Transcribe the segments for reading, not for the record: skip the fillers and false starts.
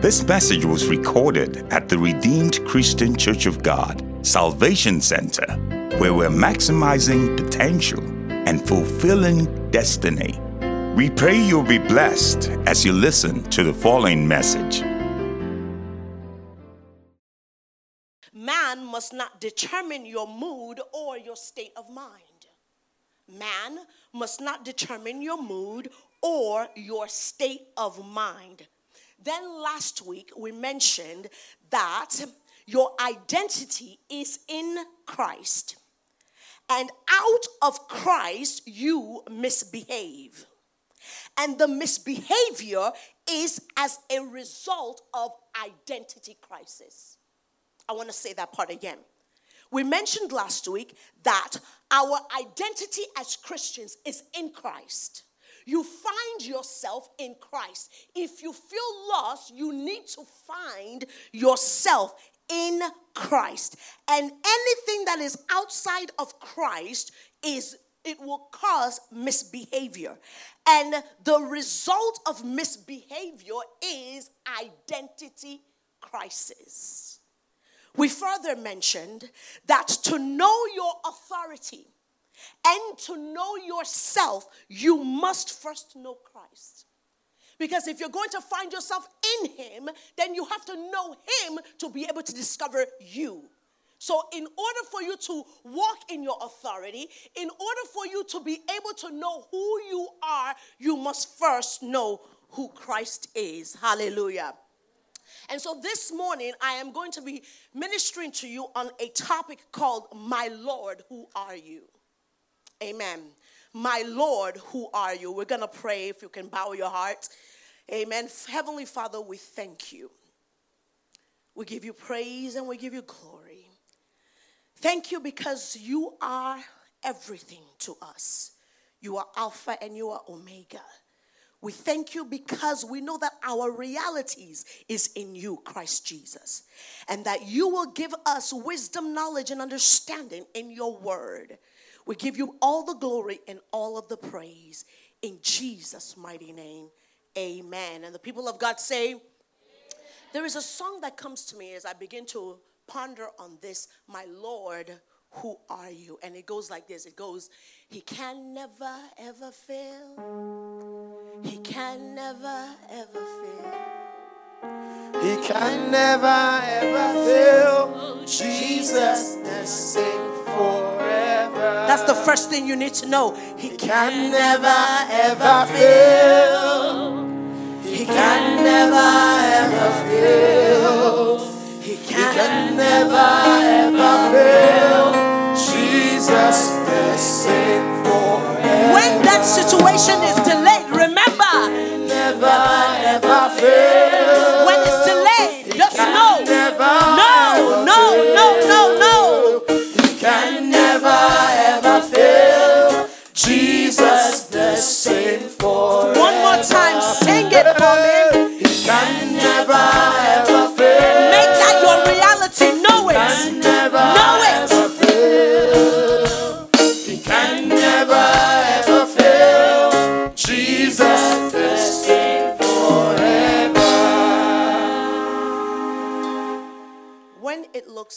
This message was recorded at the Redeemed Christian Church of God Salvation Center, where we're maximizing potential and fulfilling destiny. We pray you'll be blessed as you listen to the following message. Man must not determine your mood or your state of mind. Man must not determine your mood or your state of mind. Then last week we mentioned that your identity is in Christ. And out of Christ you misbehave. And the misbehavior is as a result of identity crisis. I want to say that part again. We mentioned last week that our identity as Christians is in Christ. You find yourself in Christ. If you feel lost, you need to find yourself in Christ. And anything that is outside of Christ it will cause misbehavior. And the result of misbehavior is identity crisis. We further mentioned that to know your authority and to know yourself, you must first know Christ. Because if you're going to find yourself in him, then you have to know him to be able to discover you. So in order for you to walk in your authority, in order for you to be able to know who you are, you must first know who Christ is. Hallelujah. And so this morning, I am going to be ministering to you on a topic called, My Lord, Who Are You? Amen. My Lord, who are you? We're going to pray if you can bow your heart. Amen. Heavenly Father, we thank you. We give you praise and we give you glory. Thank you because you are everything to us. You are Alpha and you are Omega. We thank you because we know that our realities is in you, Christ Jesus, and that you will give us wisdom, knowledge, and understanding in your word. We give you all the glory and all of the praise in Jesus' mighty name. Amen. And the people of God say, amen. There is a song that comes to me as I begin to ponder on this, my Lord, who are you? And it goes like this. It goes, he can never, ever fail. He can never, ever fail. He can never, ever fail. Jesus, the same forever. That's the first thing you need to know. He can never, ever fail. He can never, ever fail. He can never, ever fail. Jesus, the same forever. When that situation is delayed, remember, never, ever fail. When it's delayed, just know, no. He can never, ever fail. Jesus, the same forever. One more time, sing it for me. He can never, ever fail.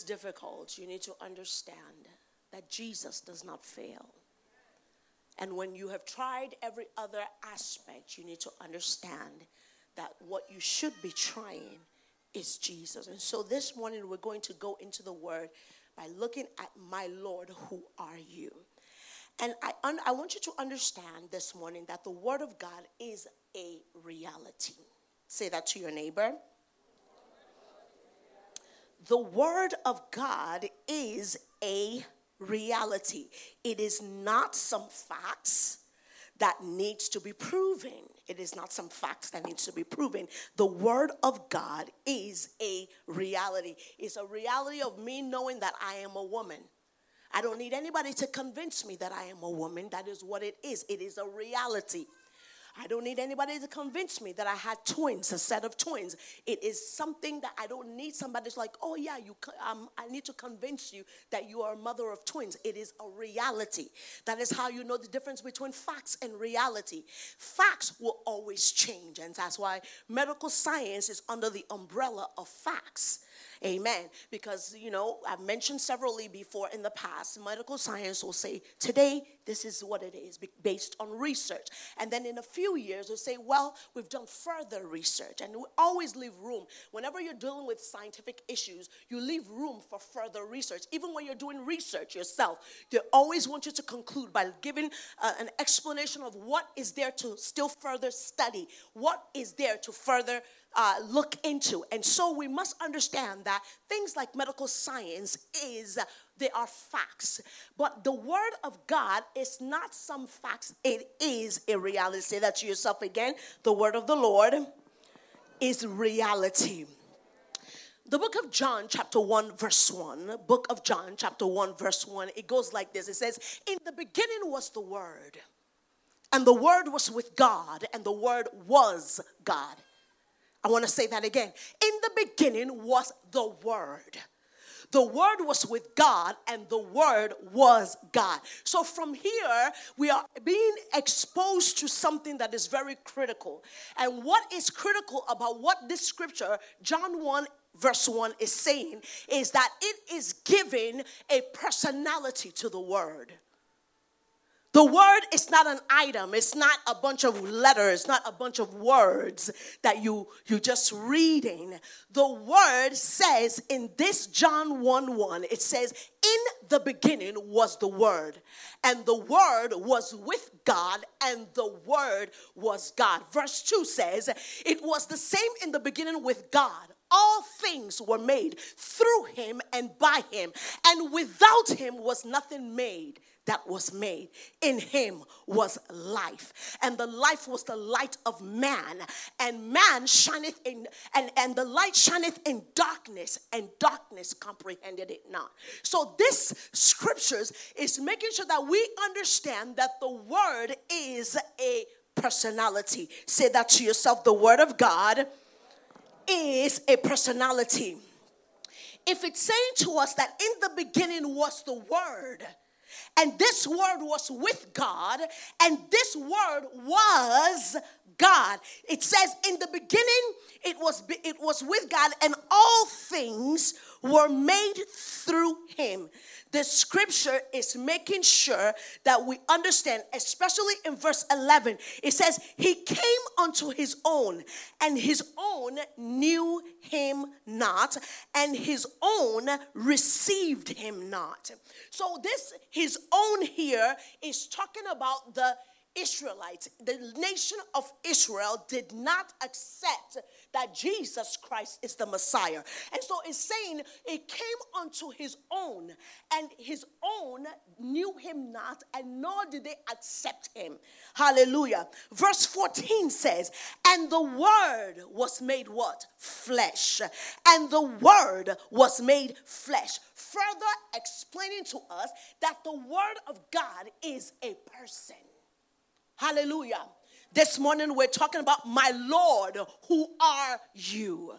Difficult, you need to understand that Jesus does not fail. And when you have tried every other aspect, you need to understand that what you should be trying is Jesus. And so this morning we're going to go into the word by looking at my Lord, who are you? And I want you to understand this morning that the word of God is a reality. Say that to your neighbor. The word of God is a reality. It is not some facts that needs to be proven. The word of God is a reality. It's a reality of me knowing that I am a woman. I don't need anybody to convince me that I am a woman. That is what it is. It is a reality. I don't need anybody to convince me that I had twins, a set of twins. It is something that I don't need somebody's like, oh yeah, you. I need to convince you that you are a mother of twins. It is a reality. That is how you know the difference between facts and reality. Facts will always change, and that's why medical science is under the umbrella of facts. Amen. Because, you know, I've mentioned severally before in the past, medical science will say, today, this is what it is, based on research. And then in a few years, we'll say, well, we've done further research. And we always leave room. Whenever you're dealing with scientific issues, you leave room for further research. Even when you're doing research yourself, they always want you to conclude by giving an explanation of what is there to still further study, what is there to further look into. And so we must understand that things like medical science is, they are facts. But the word of God is not some facts. It is a reality. Say that to yourself again. The word of the Lord is reality. The book of John, chapter 1, verse 1. Book of John, chapter 1, verse 1. It goes like this. It says, in the beginning was the Word. And the Word was with God. And the Word was God. I want to say that again. In the beginning was the Word. The Word was with God, and the Word was God. So from here, we are being exposed to something that is very critical. And what is critical about what this scripture, John 1, verse 1 is saying, is that it is giving a personality to the Word. The Word is not an item. It's not a bunch of letters, not a bunch of words that you're just reading. The Word says in this John 1:1, it says, in the beginning was the Word, and the Word was with God, and the Word was God. Verse 2 says, it was the same in the beginning with God. All things were made through him and by him, and without him was nothing made that was made. In him was life, and the life was the light of man, and man shineth in, and the light shineth in darkness, and darkness comprehended it not. So this scriptures is making sure that we understand that the Word is a personality. Say that to yourself, the Word of God is a personality. If it's saying to us that in the beginning was the Word, and this Word was with God, and this Word was God. It says in the beginning it was with God, and all things were made through him. The scripture is making sure that we understand, especially in verse 11. It says, he came unto his own, and his own knew him not, and his own received him not. So this, his own here, is talking about the Israelites. The nation of Israel did not accept that Jesus Christ is the Messiah. And so it's saying it came unto his own, and his own knew him not, and nor did they accept him. Hallelujah. Verse 14 says, and the Word was made what? Flesh. And the Word was made flesh. Further explaining to us that the Word of God is a person. Hallelujah. This morning we're talking about my Lord, who are you?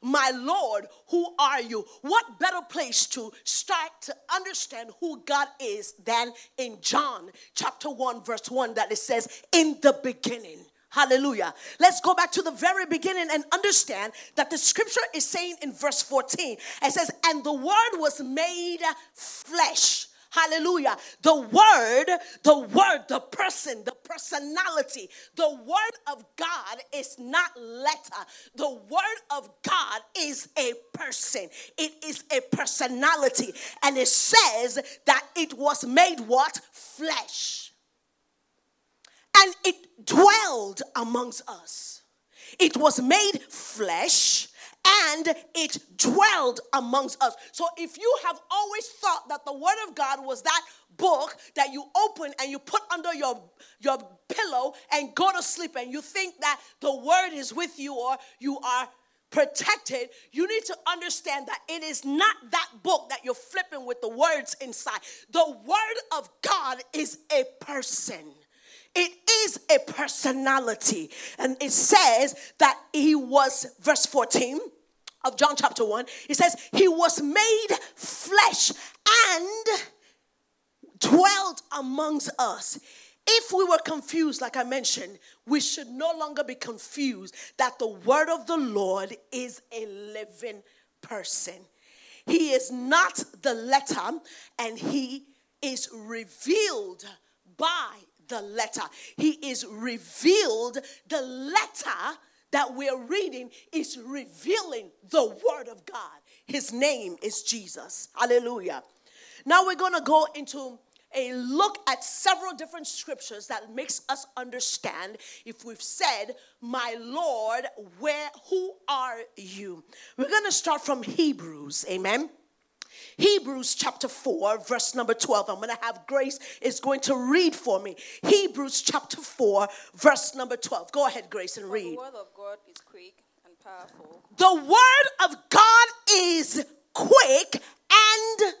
My Lord, who are you? What better place to start to understand who God is than in John chapter 1 verse 1 that it says, in the beginning. Hallelujah. Let's go back to the very beginning and understand that the scripture is saying in verse 14, it says, and the Word was made flesh. Hallelujah. The word, the person, the personality, the Word of God is not letter. The Word of God is a person. It is a personality. And it says that it was made what? Flesh. And it dwelled amongst us. It was made flesh. And it dwelled amongst us. So if you have always thought that the Word of God was that book that you open and you put under your pillow and go to sleep, and you think that the Word is with you or you are protected, you need to understand that it is not that book that you're flipping with the words inside. The Word of God is a person. It is a personality. And it says that he was, verse 14 of John chapter 1, it says, he was made flesh and dwelt amongst us. If we were confused, like I mentioned, we should no longer be confused that the word of the Lord is a living person. He is not the letter, and he is revealed by the letter. He is revealed. The letter that we're reading is revealing the word of God. His name is Jesus. Hallelujah. Now we're going to go into a look at several different scriptures that makes us understand if we've said, my Lord, who are you? We're going to start from Hebrews, amen? Hebrews chapter 4, verse number 12. I'm going to have Grace is going to read for me. Hebrews chapter 4, verse number 12. Go ahead, Grace, and read. The word of God is quick and powerful. The word of God is quick and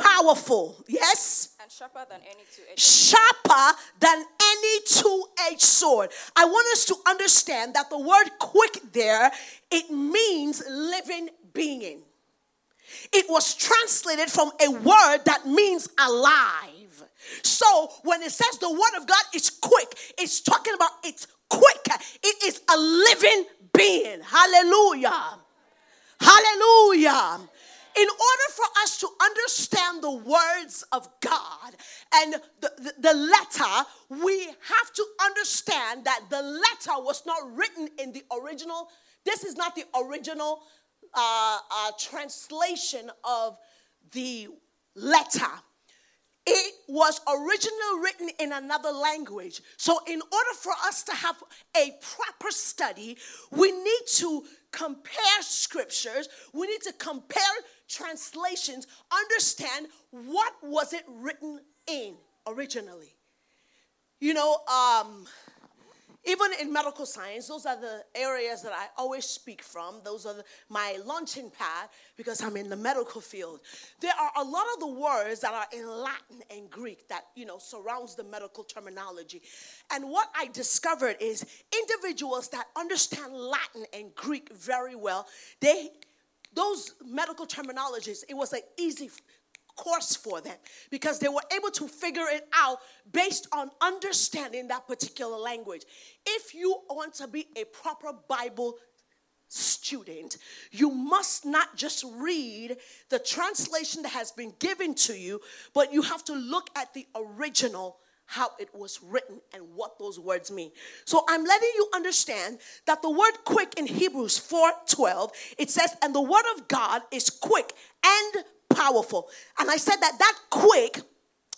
powerful, yes? And sharper than any two-edged sword. Sharper than any two-edged sword. I want us to understand that the word quick there, it means living being. It was translated from a word that means alive. So when it says the word of God is quick, it's talking about it's quick. It is a living being. Hallelujah. Hallelujah. In order for us to understand the words of God and the letter, we have to understand that the letter was not written in the original. This is not the original translation of the letter. It was originally written in another language. So in order for us to have a proper study, we need to compare scriptures. We need to compare translations, understand what was it written in originally. You know, even in medical science, those are the areas that I always speak from. Those are my launching pad because I'm in the medical field. There are a lot of the words that are in Latin and Greek that, surrounds the medical terminology. And what I discovered is individuals that understand Latin and Greek very well, those medical terminologies, it was an easy course for them because they were able to figure it out based on understanding that particular language. If you want to be a proper Bible student, you must not just read the translation that has been given to you, but you have to look at the original, how it was written and what those words mean. So I'm letting you understand that the word quick in Hebrews 4:12, it says, and the word of God is quick and powerful. And I said that quick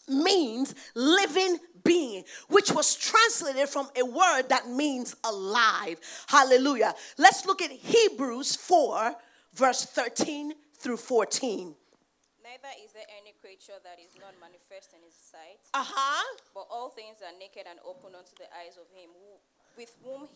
means living being, which was translated from a word that means alive. Hallelujah. Let's look at Hebrews 4, verse 13 through 14. Neither is there any creature that is not manifest in his sight, but all things are naked and open unto the eyes of him with whom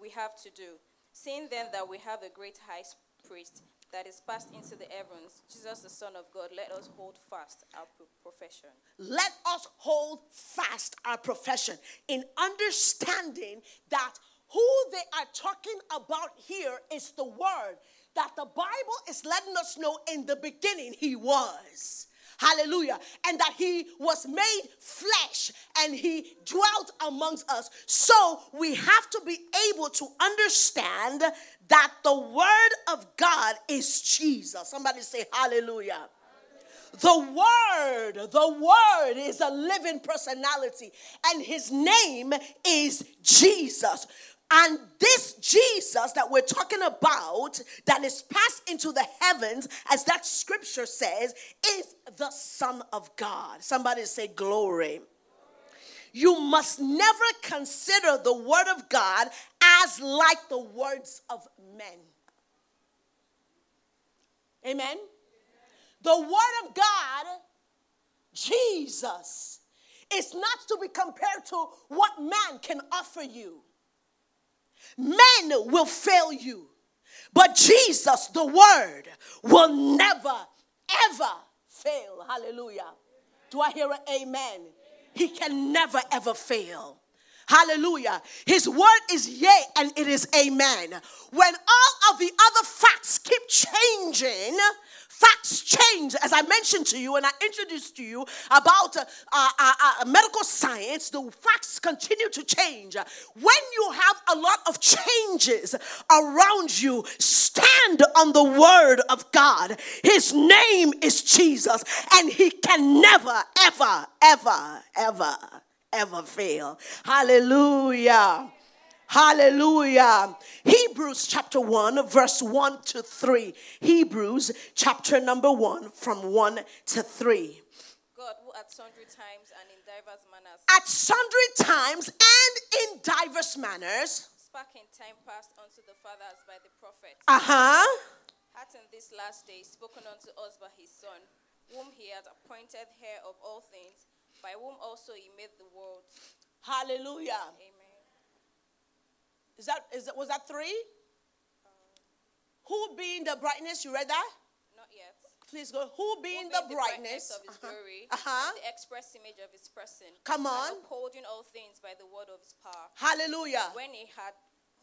we have to do. Seeing then that we have a great high priest that is passed into the heavens, Jesus the Son of God, let us hold fast our profession. Let us hold fast our profession in understanding that who they are talking about here is the Word, that the Bible is letting us know in the beginning He was. Hallelujah. And that he was made flesh and he dwelt amongst us. So we have to be able to understand that the word of God is Jesus. Somebody say hallelujah. The word is a living personality and his name is Jesus. And this Jesus that we're talking about that is passed into the heavens, as that scripture says, is the Son of God. Somebody say glory. You must never consider the word of God as like the words of men. Amen? The word of God, Jesus, is not to be compared to what man can offer you. Men will fail you, but Jesus, the word, will never, ever fail. Hallelujah. Do I hear an amen? He can never, ever fail. Hallelujah. His word is yea and it is amen. When all of the other facts keep changing, facts change. As I mentioned to you and I introduced to you about medical science, the facts continue to change. When you have a lot of changes around you, stand on the word of God. His name is Jesus, and he can never, ever, ever, ever, ever fail. Hallelujah. Hallelujah. Hebrews chapter 1, verse 1 to 3. Hebrews chapter number 1 from 1 to 3. God, who at sundry times and in diverse manners. At sundry times and in diverse manners. Spake in time past unto the fathers by the prophets. Hath in this last day spoken unto us by his Son, whom he hath appointed heir of all things, by whom also he made the world. Hallelujah. Amen. Was that three? Who being the brightness? You read that? Not yet. Please go. Who being the brightness of his glory, the express image of his person. Come on. And upholding all things by the word of his power. Hallelujah.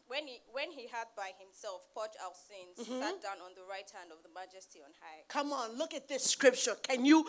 When he had by himself purged our sins, sat down on the right hand of the majesty on high. Come on, look at this scripture. Can you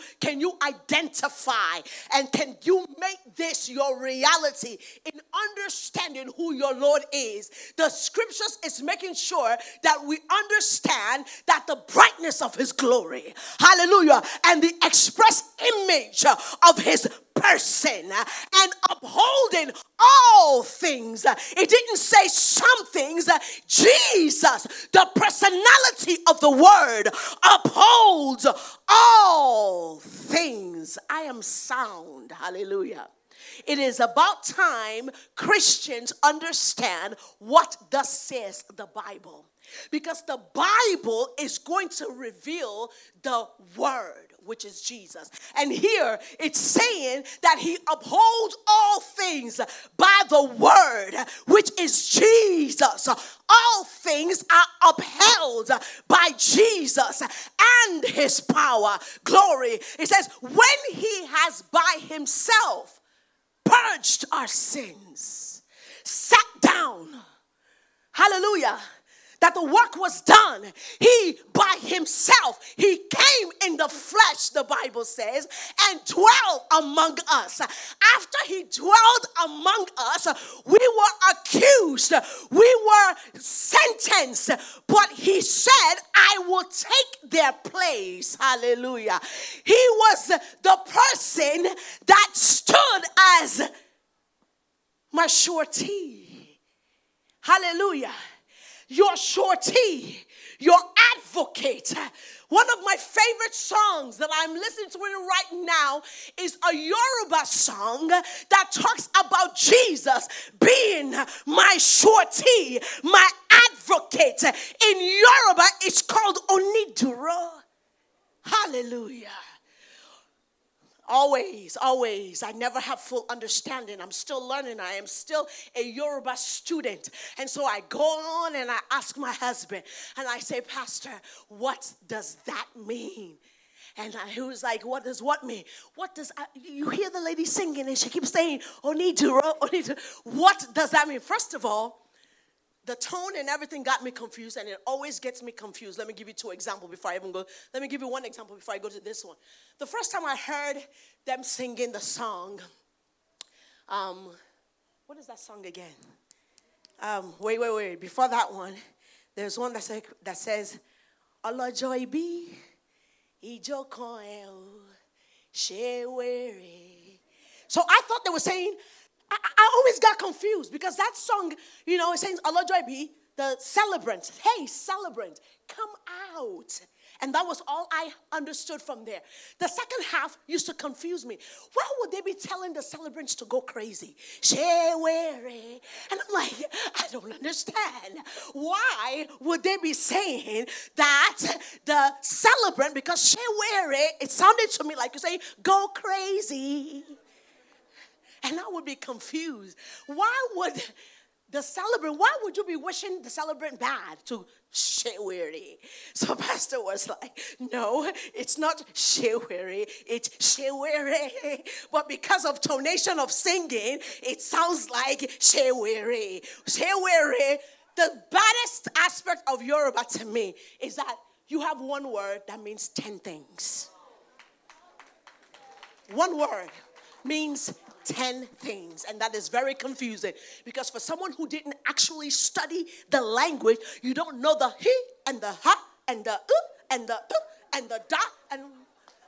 identify and can you make this your reality in understanding who your Lord is? The scriptures is making sure that we understand that the brightness of his glory, hallelujah, and the express image of his person and upholding all things. It didn't say some things. Jesus, the personality of the word, upholds all things. I am sound. Hallelujah. It is about time Christians understand what thus says the Bible. Because the Bible is going to reveal the word, which is Jesus. And here it's saying that he upholds all things by the word, which is Jesus. All things are upheld by Jesus and his power, glory. It says, when he has by himself purged our sins, sat down, hallelujah, that the work was done. He by himself, he came in the flesh, the Bible says, and dwelled among us. After he dwelled among us, we were accused, we were sentenced, but he said, I will take their place. Hallelujah. He was the person that stood as my surety. Hallelujah. Your surety, your advocate. One of my favorite songs that I'm listening to right now is a Yoruba song that talks about Jesus being my surety, my advocate. In Yoruba, it's called Oniduro. Hallelujah. Always, always. I never have full understanding. I'm still learning. I am still a Yoruba student. And so I go on and I ask my husband. And I say, Pastor, what does that mean? And he was like, what does what mean? What does, you hear the lady singing and she keeps saying, Oniduro, Oniduro. What does that mean? First of all, the tone and everything got me confused, and it always gets me confused. Let me give you two examples before I even go. Let me give you one example before I go to this one. The first time I heard them singing the song, what is that song again? Wait. Before that one, there's one that says, Ọlọ́jọ́ ibí, ijó kan ẹ ò ṣe wèrè. So I thought they were saying, I always got confused because that song, you know, it says, Ọlọ́jọ́ ibí, the celebrant. Hey, celebrant, come out. And that was all I understood from there. The second half used to confuse me. Why would they be telling the celebrants to go crazy? Ṣé wèrè. And I'm like, I don't understand. Why would they be saying that the celebrant, because ṣé wèrè, it sounded to me like you're saying, go crazy. And I would be confused. Why would The celebrant, why would you be wishing the celebrant bad to shit weary? So Pastor was like, no, it's not shit weary, it's shit weary. But because of tonation of singing, it sounds like shit weary. Shit weary, the baddest aspect of Yoruba to me is that you have one word that means 10 things. One word means 10 things, and that is very confusing because for someone who didn't actually study the language, you don't know the he and the ha and the u and the u and the da and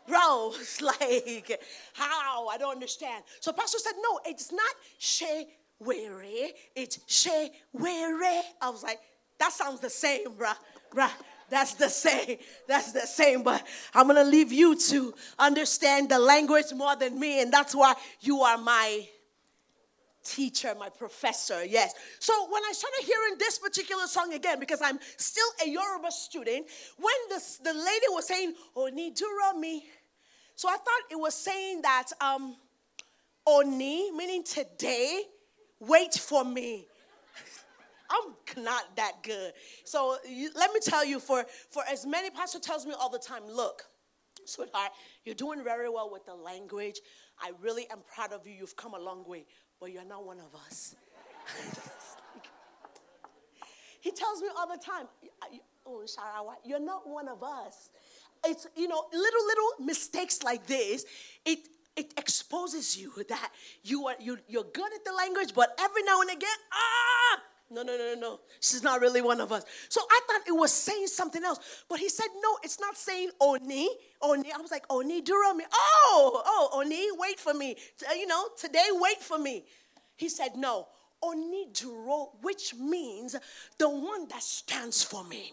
bro, it's like how? I don't understand. So Pastor said, no, it's not she weary, it's she weary. I was like, that sounds the same, bruh. That's the same, but I'm going to leave you to understand the language more than me, and that's why you are my teacher, my professor, yes. So when I started hearing this particular song again, because I'm still a Yoruba student, when the lady was saying, Oni duro mi, so I thought it was saying that Oni, meaning today, wait for me. I'm not that good. So let me tell you, for as many, Pastor tells me all the time, look, sweetheart, you're doing very well with the language. I really am proud of you. You've come a long way, but you're not one of us. He tells me all the time, oh, Sharawa, you're not one of us. It's, little mistakes like this, it exposes you that you're good at the language, but every now and again, No. She's not really one of us. So I thought it was saying something else. But he said, no, it's not saying Oni. I was like, Oni, duro mi. Oh, Oni, wait for me. Today, wait for me. He said, no, Oni duro, which means the one that stands for me.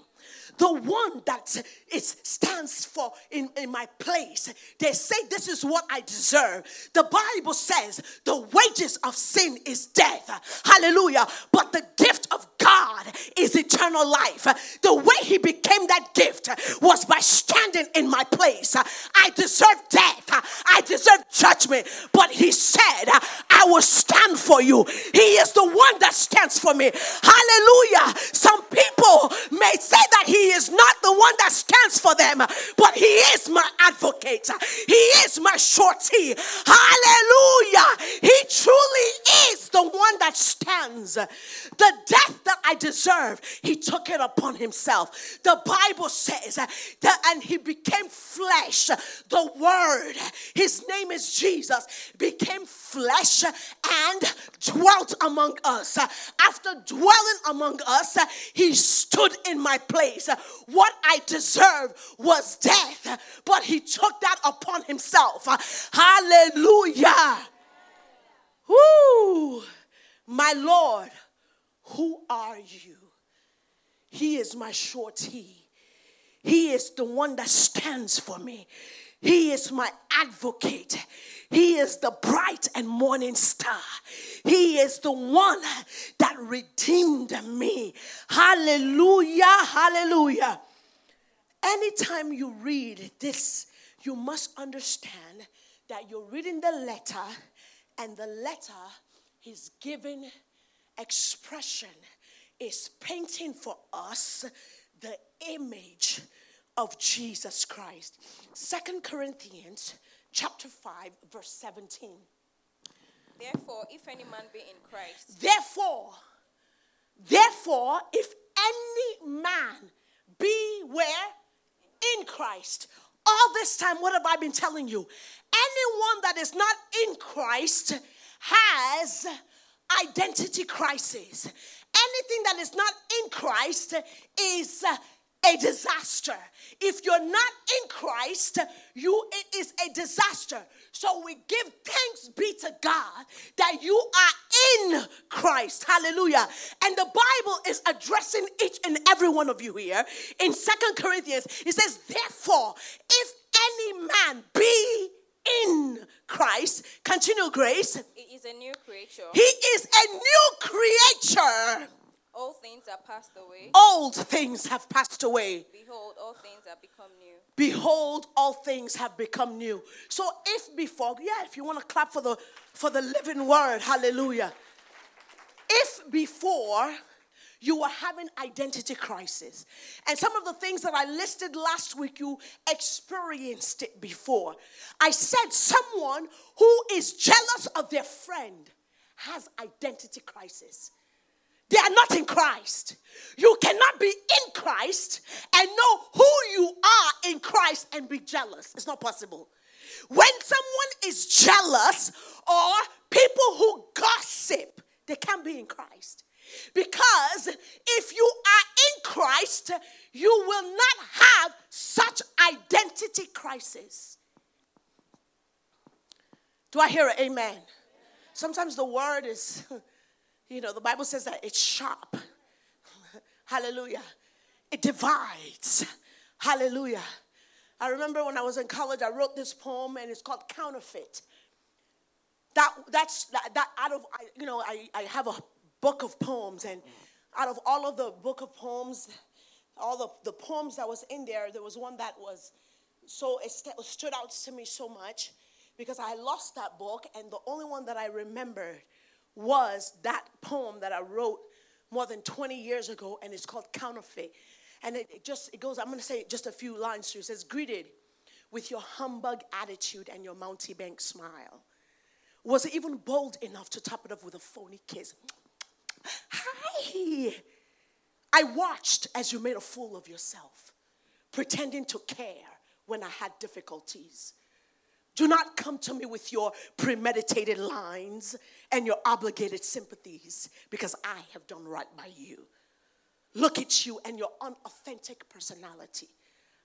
The one that it stands for in my place. They say this is what I deserve. The Bible says the wages of sin is death. Hallelujah. But the gift of God is eternal life. The way he became that gift was by standing in my place. I deserve death. I deserve judgment. But he said, I will stand for you. He is the one that stands for me. Hallelujah. Some people may say that he is not the one that stands for them, but he is my advocate. He is my surety. Hallelujah. He truly is the one that stands. The death that I deserve, he took it upon himself. The Bible says that, and he became flesh. The word, his name is Jesus, became flesh and dwelt among us. After dwelling among us, he stood in my place. What I deserve was death, but he took that upon himself. Hallelujah. Woo. My Lord, who are you? He is my surety. He is the one that stands for me. He is my advocate. He is the bright and morning star. He is the one that redeemed me. Hallelujah, hallelujah. Anytime you read this, you must understand that you're reading the letter, and the letter is giving expression, is painting for us the image of Jesus Christ. 2 Corinthians chapter 5, verse 17. Therefore, if any man be in Christ. Therefore, if any man be where? In Christ. All this time, what have I been telling you? Anyone that is not in Christ has identity crisis. Anything that is not in Christ is a disaster. If you're not in Christ, it is a disaster. So we give thanks be to God that you are in Christ. Hallelujah. And the Bible is addressing each and every one of you here. In 2 Corinthians, it says, therefore, if any man be in Christ, continue, Grace. He is a new creature. He is a new creature. Old things are passed away. Old things have passed away. Behold, all things have become new. Behold, all things have become new. So if before, if you want to clap for the living word, hallelujah. If before you were having identity crisis, and some of the things that I listed last week, you experienced it before. I said someone who is jealous of their friend has identity crisis. They are not in Christ. You cannot be in Christ and know who you are in Christ and be jealous. It's not possible. When someone is jealous, or people who gossip, they can't be in Christ. Because if you are in Christ, you will not have such identity crisis. Do I hear an amen? Sometimes the word is... the Bible says that it's sharp. Hallelujah. It divides. Hallelujah. I remember when I was in college, I wrote this poem, and it's called Counterfeit. I have a book of poems, and out of all of the book of poems, all of the poems that was in there, there was one that was so, it stood out to me so much, because I lost that book, and the only one that I remembered was that poem that I wrote more than 20 years ago, and it's called Counterfeit. And it goes, I'm going to say just a few lines through. It says, greeted with your humbug attitude and your mountebank smile. Was it even bold enough to top it up with a phony kiss? Hi! I watched as you made a fool of yourself, pretending to care when I had difficulties. Do not come to me with your premeditated lines and your obligated sympathies, because I have done right by you. Look at you and your unauthentic personality.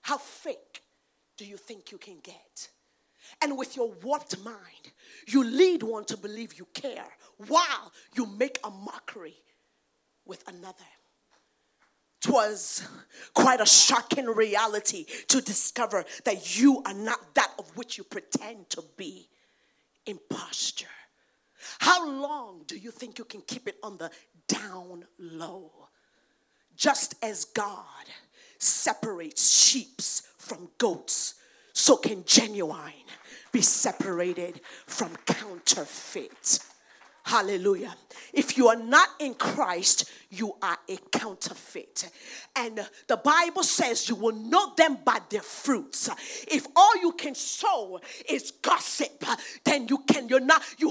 How fake do you think you can get? And with your warped mind, you lead one to believe you care while you make a mockery with another. 'Twas quite a shocking reality to discover that you are not that of which you pretend to be. Imposture. How long do you think you can keep it on the down low? Just as God separates sheep from goats, so can genuine be separated from counterfeit. Hallelujah. If you are not in Christ, you are a counterfeit. And the Bible says you will know them by their fruits. If all you can sow is gossip, then you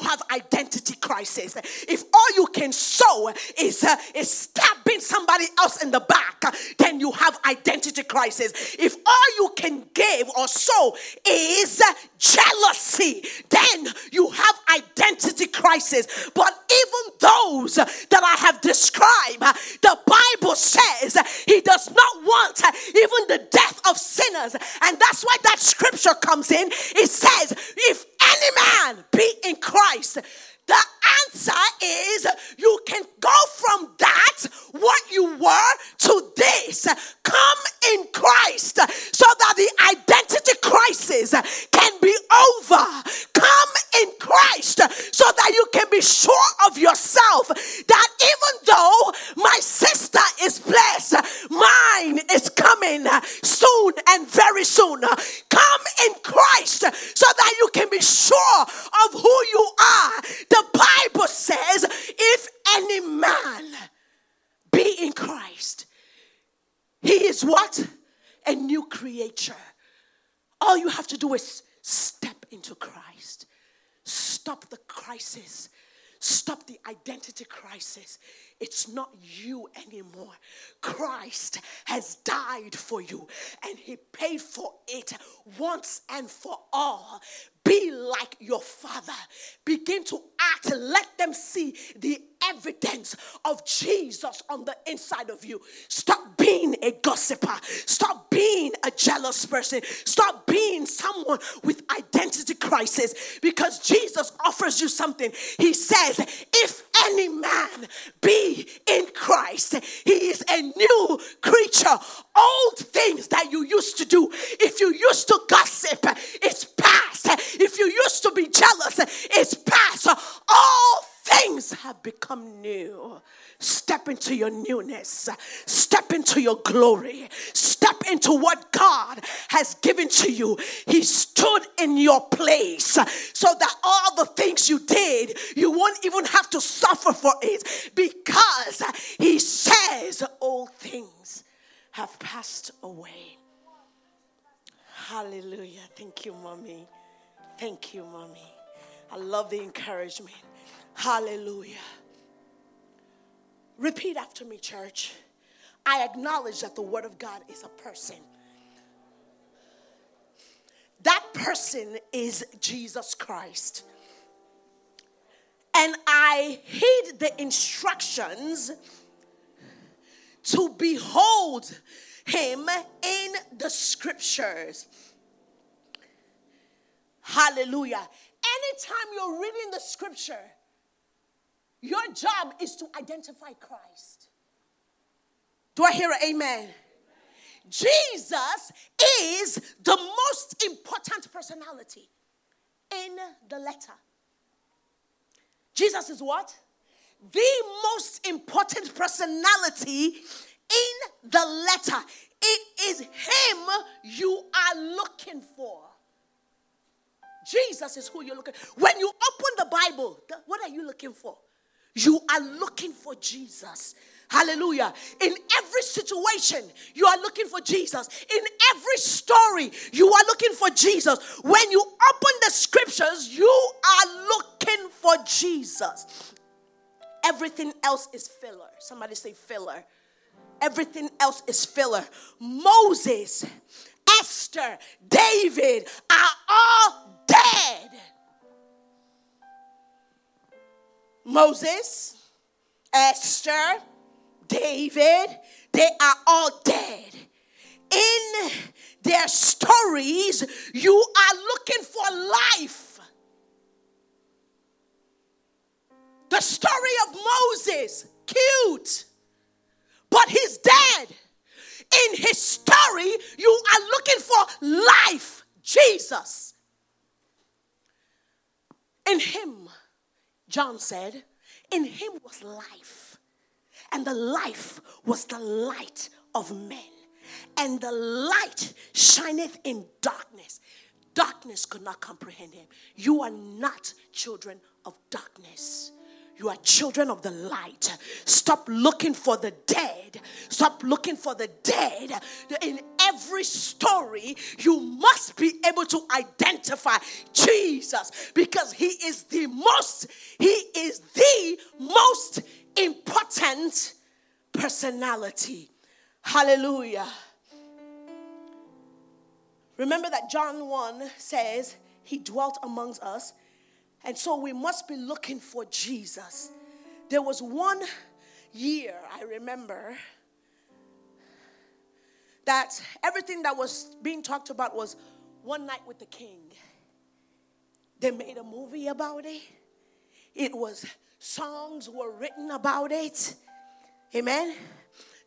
have identity crisis. If all you can sow is stabbing somebody else in the back, then you have identity crisis. If all you can give or sow is jealousy, then you have identity crisis. But even those that I have described, the Bible says he does not want even the death of sinners. And that's why that scripture comes in. It says, if any man be in Christ, the answer is you can go from that, what you were, to this. Come in Christ so that the identity crisis can be over. Come in Christ so that you can be sure of yourself that even though my sister is blessed, mine is coming soon and very soon. Come in Christ so that you can be sure of who you are. The Bible says, if any man be in Christ, he is what? A new creature. All you have to do is step into Christ. Stop the crisis. Stop the identity crisis. It's not you anymore. Christ has died for you, and he paid for it once and for all. Be like your father. Begin to act. Let them see the evidence of Jesus on the inside of you. Stop being a gossiper. Stop being a jealous person. Stop being someone with identity crisis, because Jesus offers you something. He says, if any man be in Christ, he is a new creature. Old things that you used to do, if you used to gossip, it's past. If you used to be jealous, it's past. All things have become new. Step into your newness. Step into your glory. Step into what God has given to you. He stood in your place so that all the things you did, you won't even have to suffer for it, because he says all things have passed away. Hallelujah. Thank you, Mommy. Thank you, Mommy. I love the encouragement. Hallelujah. Repeat after me, church. I acknowledge that the Word of God is a person. That person is Jesus Christ. And I heed the instructions to behold him in the scriptures. Hallelujah. Anytime you're reading the scripture, your job is to identify Christ. Do I hear an amen? Jesus is the most important personality in the letter. Jesus is what? The most important personality in the letter. It is him you are looking for. Jesus is who you're looking for. When you open the Bible, what are you looking for? You are looking for Jesus. Hallelujah. In every situation, you are looking for Jesus. In every story, you are looking for Jesus. When you open the scriptures, you are looking for Jesus. Everything else is filler. Somebody say filler. Everything else is filler. Moses, Esther, David are all dead. Moses, Esther, David, they are all dead. In their stories, you are looking for life. The story of Moses, cute, but he's dead. In his story, you are looking for life, Jesus. In him, John said, in him was life, and the life was the light of men, and the light shineth in darkness. Darkness could not comprehend him. You are not children of darkness. You are children of the light. Stop looking for the dead. Stop looking for the dead. In every story, you must be able to identify Jesus, because he is the most important personality. Hallelujah. Remember that John 1 says he dwelt amongst us. And so we must be looking for Jesus. There was one year, I remember, that everything that was being talked about was One Night with the King. They made a movie about it. It was, songs were written about it. Amen.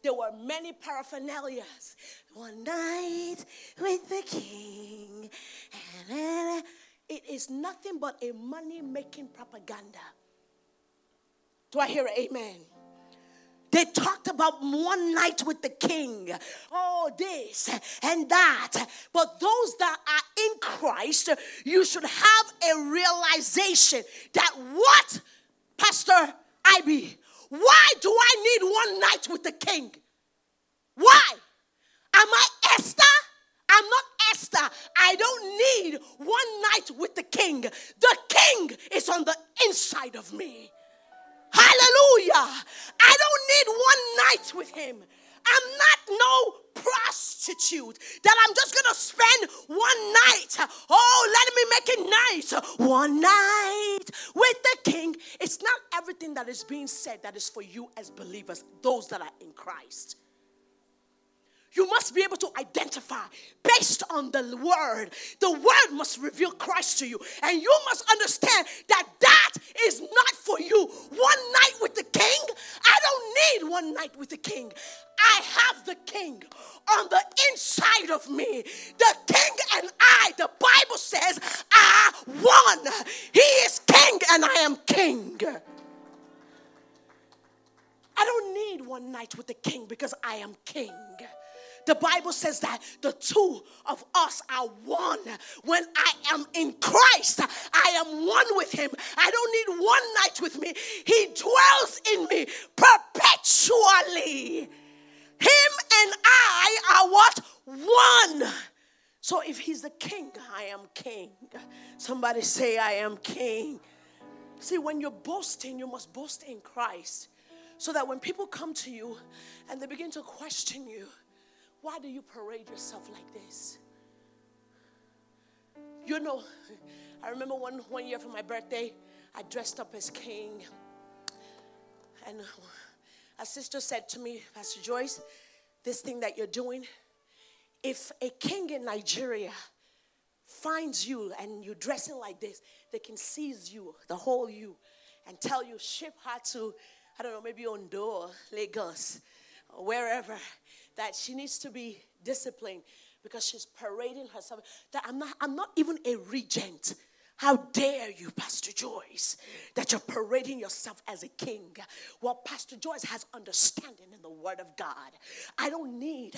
There were many paraphernalias. One night with the king. It is nothing but a money-making propaganda. Do I hear an amen? They talked about one night with the king. Oh, this and that. But those that are in Christ, you should have a realization that what, Pastor Ivy, why do I need one night with the king? Why? Am I Esther? I'm not Esther. I don't need one night with the king. The king is on the inside of me. Hallelujah. I don't need one night with him. I'm not no prostitute that I'm just going to spend one night. Oh, let me make it nice. One night with the king. It's not everything that is being said that is for you as believers, those that are in Christ. You must be able to identify based on the word. The word must reveal Christ to you. And you must understand that that is not for you. One night with the king? I don't need one night with the king. I have the king on the inside of me. The king and I, the Bible says, are one. He is king and I am king. I don't need one night with the king because I am king. The Bible says that the two of us are one. When I am in Christ, I am one with him. I don't need one night with me. He dwells in me perpetually. Him and I are what? One. So if he's the king, I am king. Somebody say, I am king. See, when you're boasting, you must boast in Christ. So that when people come to you and they begin to question you, why do you parade yourself like this? You know, I remember one year for my birthday, I dressed up as king. And a sister said to me, Pastor Joyce, this thing that you're doing, if a king in Nigeria finds you and you're dressing like this, they can seize you, the whole you, and tell you, ship her to, I don't know, maybe Ondo or Lagos or wherever, that she needs to be disciplined because she's parading herself. That I'm not even a regent. How dare you, Pastor Joyce, that you're parading yourself as a king? Well, Pastor Joyce has understanding in the Word of God. I don't need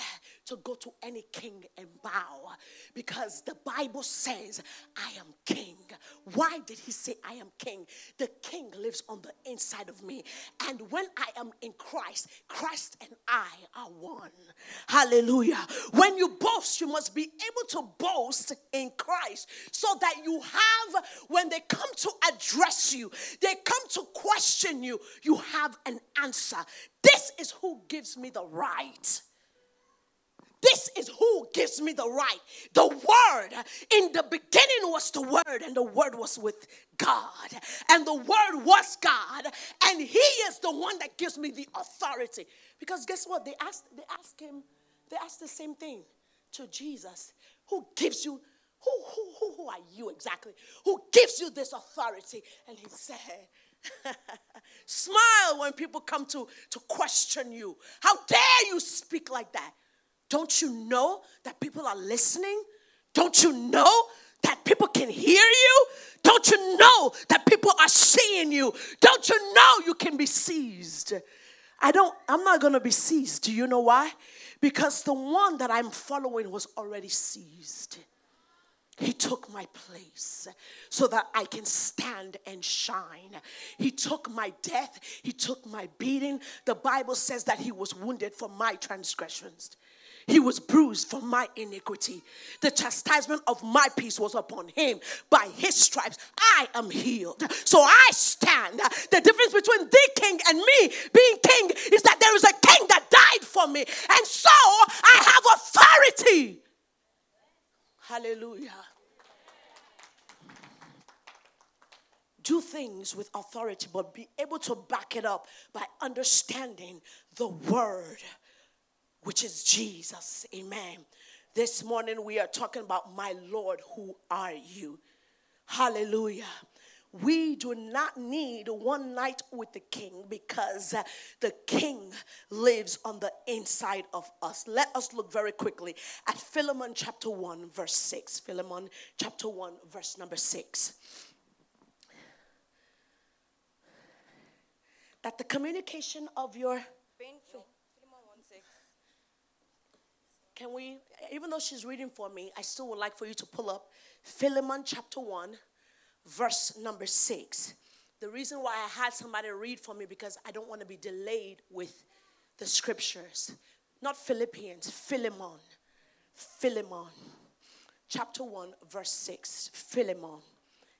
to go to any king and bow because the Bible says, I am king. Why did he say, I am king? The king lives on the inside of me. And when I am in Christ, Christ and I are one. Hallelujah. When you boast, you must be able to boast in Christ so that you have, when they come to address you, they come to question you, you have an answer. This is who gives me the right. This is who gives me the right. The Word. In the beginning was the Word, and the Word was with God. And the Word was God. And he is the one that gives me the authority. Because guess what? They asked the same thing to Jesus. Who gives you? Who are you exactly? Who gives you this authority? And he said, smile when people come to question you. How dare you speak like that? Don't you know that people are listening? Don't you know that people can hear you? Don't you know that people are seeing you? Don't you know you can be seized? I'm not going to be seized. Do you know why? Because the one that I'm following was already seized. He took my place so that I can stand and shine. He took my death. He took my beating. The Bible says that he was wounded for my transgressions. He was bruised for my iniquity. The chastisement of my peace was upon him. By his stripes, I am healed. So I stand. The difference between the king and me being king is that there is a king that died for me. And so I have authority. Hallelujah. Do things with authority, but be able to back it up by understanding the Word, which is Jesus. Amen. This morning we are talking about, my Lord, who are you? Hallelujah. We do not need one night with the king because the king lives on the inside of us. Let us look very quickly at Philemon chapter 1 verse 6. Philemon chapter 1 verse number 6. That the communication of your... Can we, even though she's reading for me, I still would like for you to pull up Philemon chapter 1, verse number 6. The reason why I had somebody read for me, because I don't want to be delayed with the scriptures. Not Philippians, Philemon. Philemon. Chapter 1, verse 6. Philemon.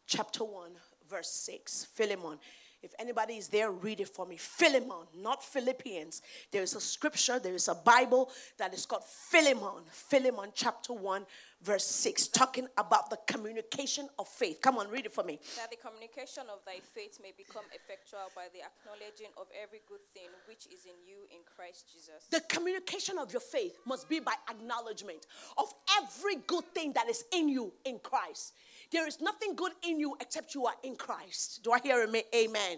Chapter 1, verse 6. Philemon. If anybody is there, read it for me. Philemon, not Philippians. There is a scripture, there is a Bible that is called Philemon. Philemon chapter 1 verse 6. Talking about the communication of faith. Come on, read it for me. That the communication of thy faith may become effectual by the acknowledging of every good thing which is in you in Christ Jesus. The communication of your faith must be by acknowledgement of every good thing that is in you in Christ. There is nothing good in you except you are in Christ. Do I hear an amen?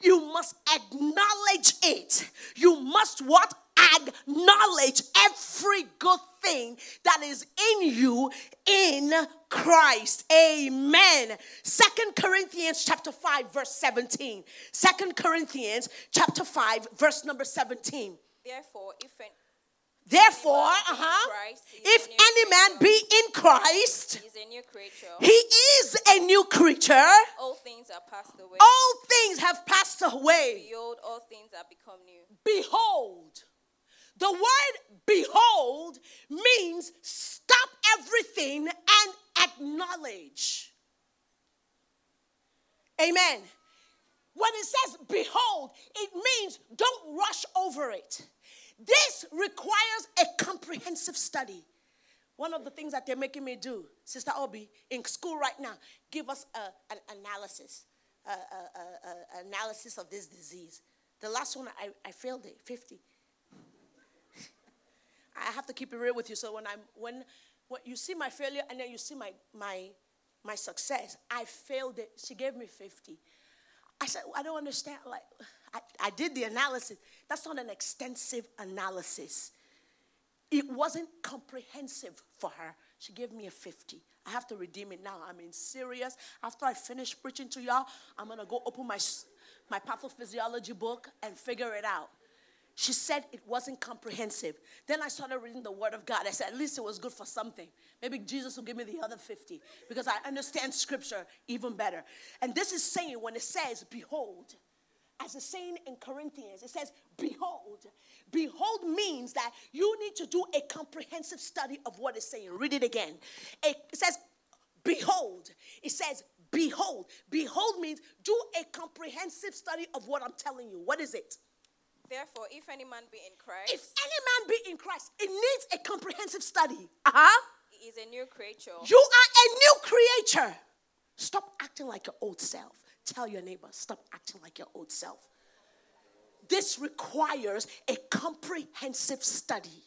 You must acknowledge it. You must what? Acknowledge every good thing that is in you in Christ. Amen. 2 Corinthians chapter 5 verse 17. 2 Corinthians chapter 5 verse number 17. Therefore, if an Therefore, if any man be in Christ, he is a new creature. All things are passed away. All things have passed away. Behold, all things are become new. Behold. The word behold means stop everything and acknowledge. Amen. When it says behold, it means don't rush over it. This requires a comprehensive study. One of the things that they're making me do, Sister Obi, in school right now, give us an analysis, analysis of this disease. The last one, I failed it, 50. I have to keep it real with you. So when you see my failure and then you see my success, I failed it. She gave me 50. I said, I don't understand. Like, I did the analysis. That's not an extensive analysis. It wasn't comprehensive for her. She gave me a 50. I have to redeem it now. I mean, serious. After I finish preaching to y'all, I'm going to go open my pathophysiology book and figure it out. She said it wasn't comprehensive. Then I started reading the Word of God. I said, at least it was good for something. Maybe Jesus will give me the other 50 because I understand Scripture even better. And this is saying when it says, behold, as it's saying in Corinthians, it says, behold. Behold means that you need to do a comprehensive study of what it's saying. Read it again. It says, behold. It says, behold. Behold means do a comprehensive study of what I'm telling you. What is it? Therefore, if any man be in Christ. If any man be in Christ, it needs a comprehensive study. He is a new creature. You are a new creature. Stop acting like your old self. Tell your neighbor, stop acting like your old self. This requires a comprehensive study.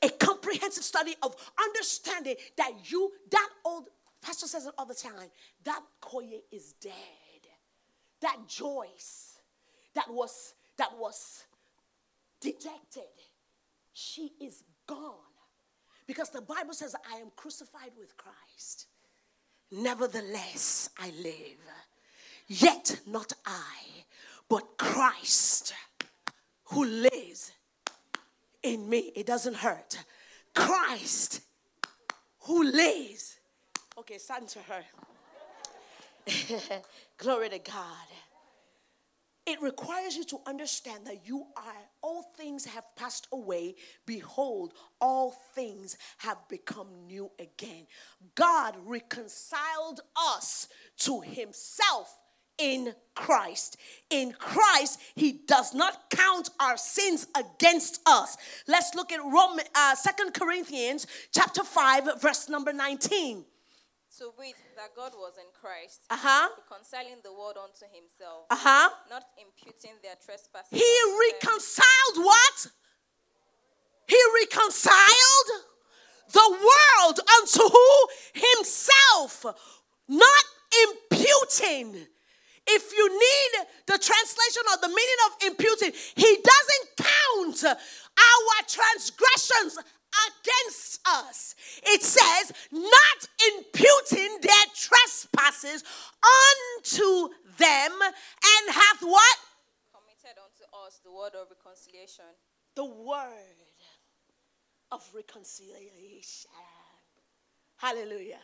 A comprehensive study of understanding that you, that old, pastor says it all the time, that Koye is dead. That Joyce that was detected, she is gone. Because the Bible says, I am crucified with Christ. Nevertheless, I live. Yet not I, but Christ who lives in me. It doesn't hurt. Christ who lives. Okay, sign to her. Glory to God. It requires you to understand that you are, all things have passed away. Behold, all things have become new again. God reconciled us to himself in Christ. In Christ, he does not count our sins against us. Let's look at 2 Corinthians chapter 5, verse number 19. To wit, that God was in Christ, reconciling the world unto himself, not imputing their trespasses. He reconciled what? He reconciled the world unto who? Himself, not imputing. If you need the translation or the meaning of imputing, he doesn't count our transgressions against us. It says, not imputing their trespasses unto them, and hath what? Committed unto us the word of reconciliation. The word of reconciliation. Hallelujah.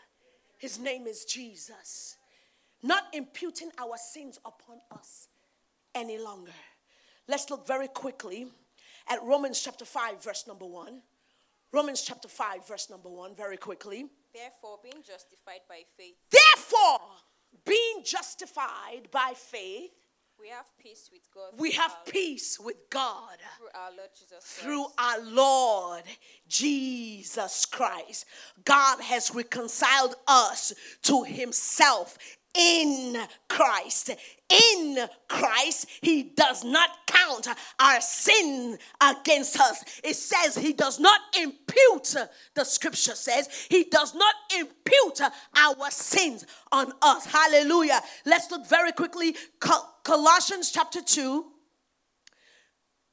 His name is Jesus. Not imputing our sins upon us any longer. Let's look very quickly at Romans chapter 5, verse number 1. Romans chapter 5, verse number 1, very quickly. Therefore, being justified by faith. Therefore, being justified by faith. We have peace with God. We have peace with God. Through our Lord Jesus Christ. Through our Lord Jesus Christ. God has reconciled us to himself in Christ. In Christ, he does not count our sin against us. It says he does not impute, the scripture says, he does not impute our sins on us. Hallelujah. Let's look very quickly. Colossians chapter 2,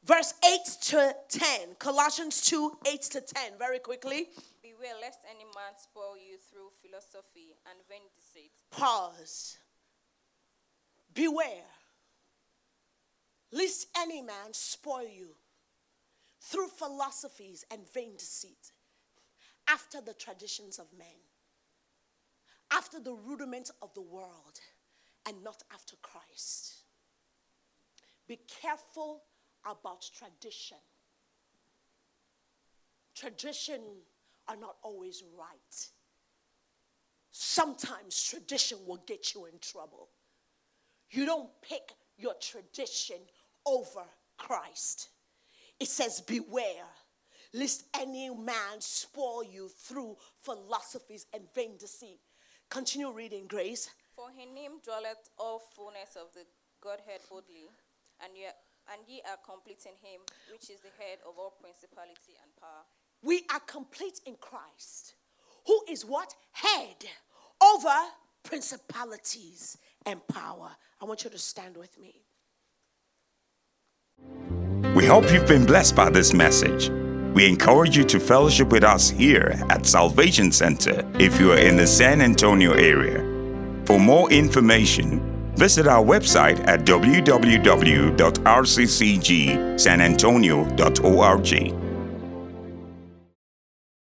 verse 8 to 10. Colossians 2, 8 to 10. Very quickly. Beware lest any man spoil you through philosophy and vain deceit. Pause. Beware, lest any man spoil you through philosophies and vain deceit, after the traditions of men, after the rudiments of the world, and not after Christ. Be careful about tradition. Tradition are not always right. Sometimes tradition will get you in trouble. You don't pick your tradition over Christ. It says, beware, lest any man spoil you through philosophies and vain deceit. Continue reading, Grace. For in him dwelleth all fullness of the Godhead bodily, and ye are complete in him, which is the head of all principality and power. We are complete in Christ, who is what? Head over principalities and power. I want you to stand with me. We hope you've been blessed by this message. We encourage you to fellowship with us here at Salvation Center if you are in the San Antonio area. For more information, visit our website at www.rccgsanantonio.org.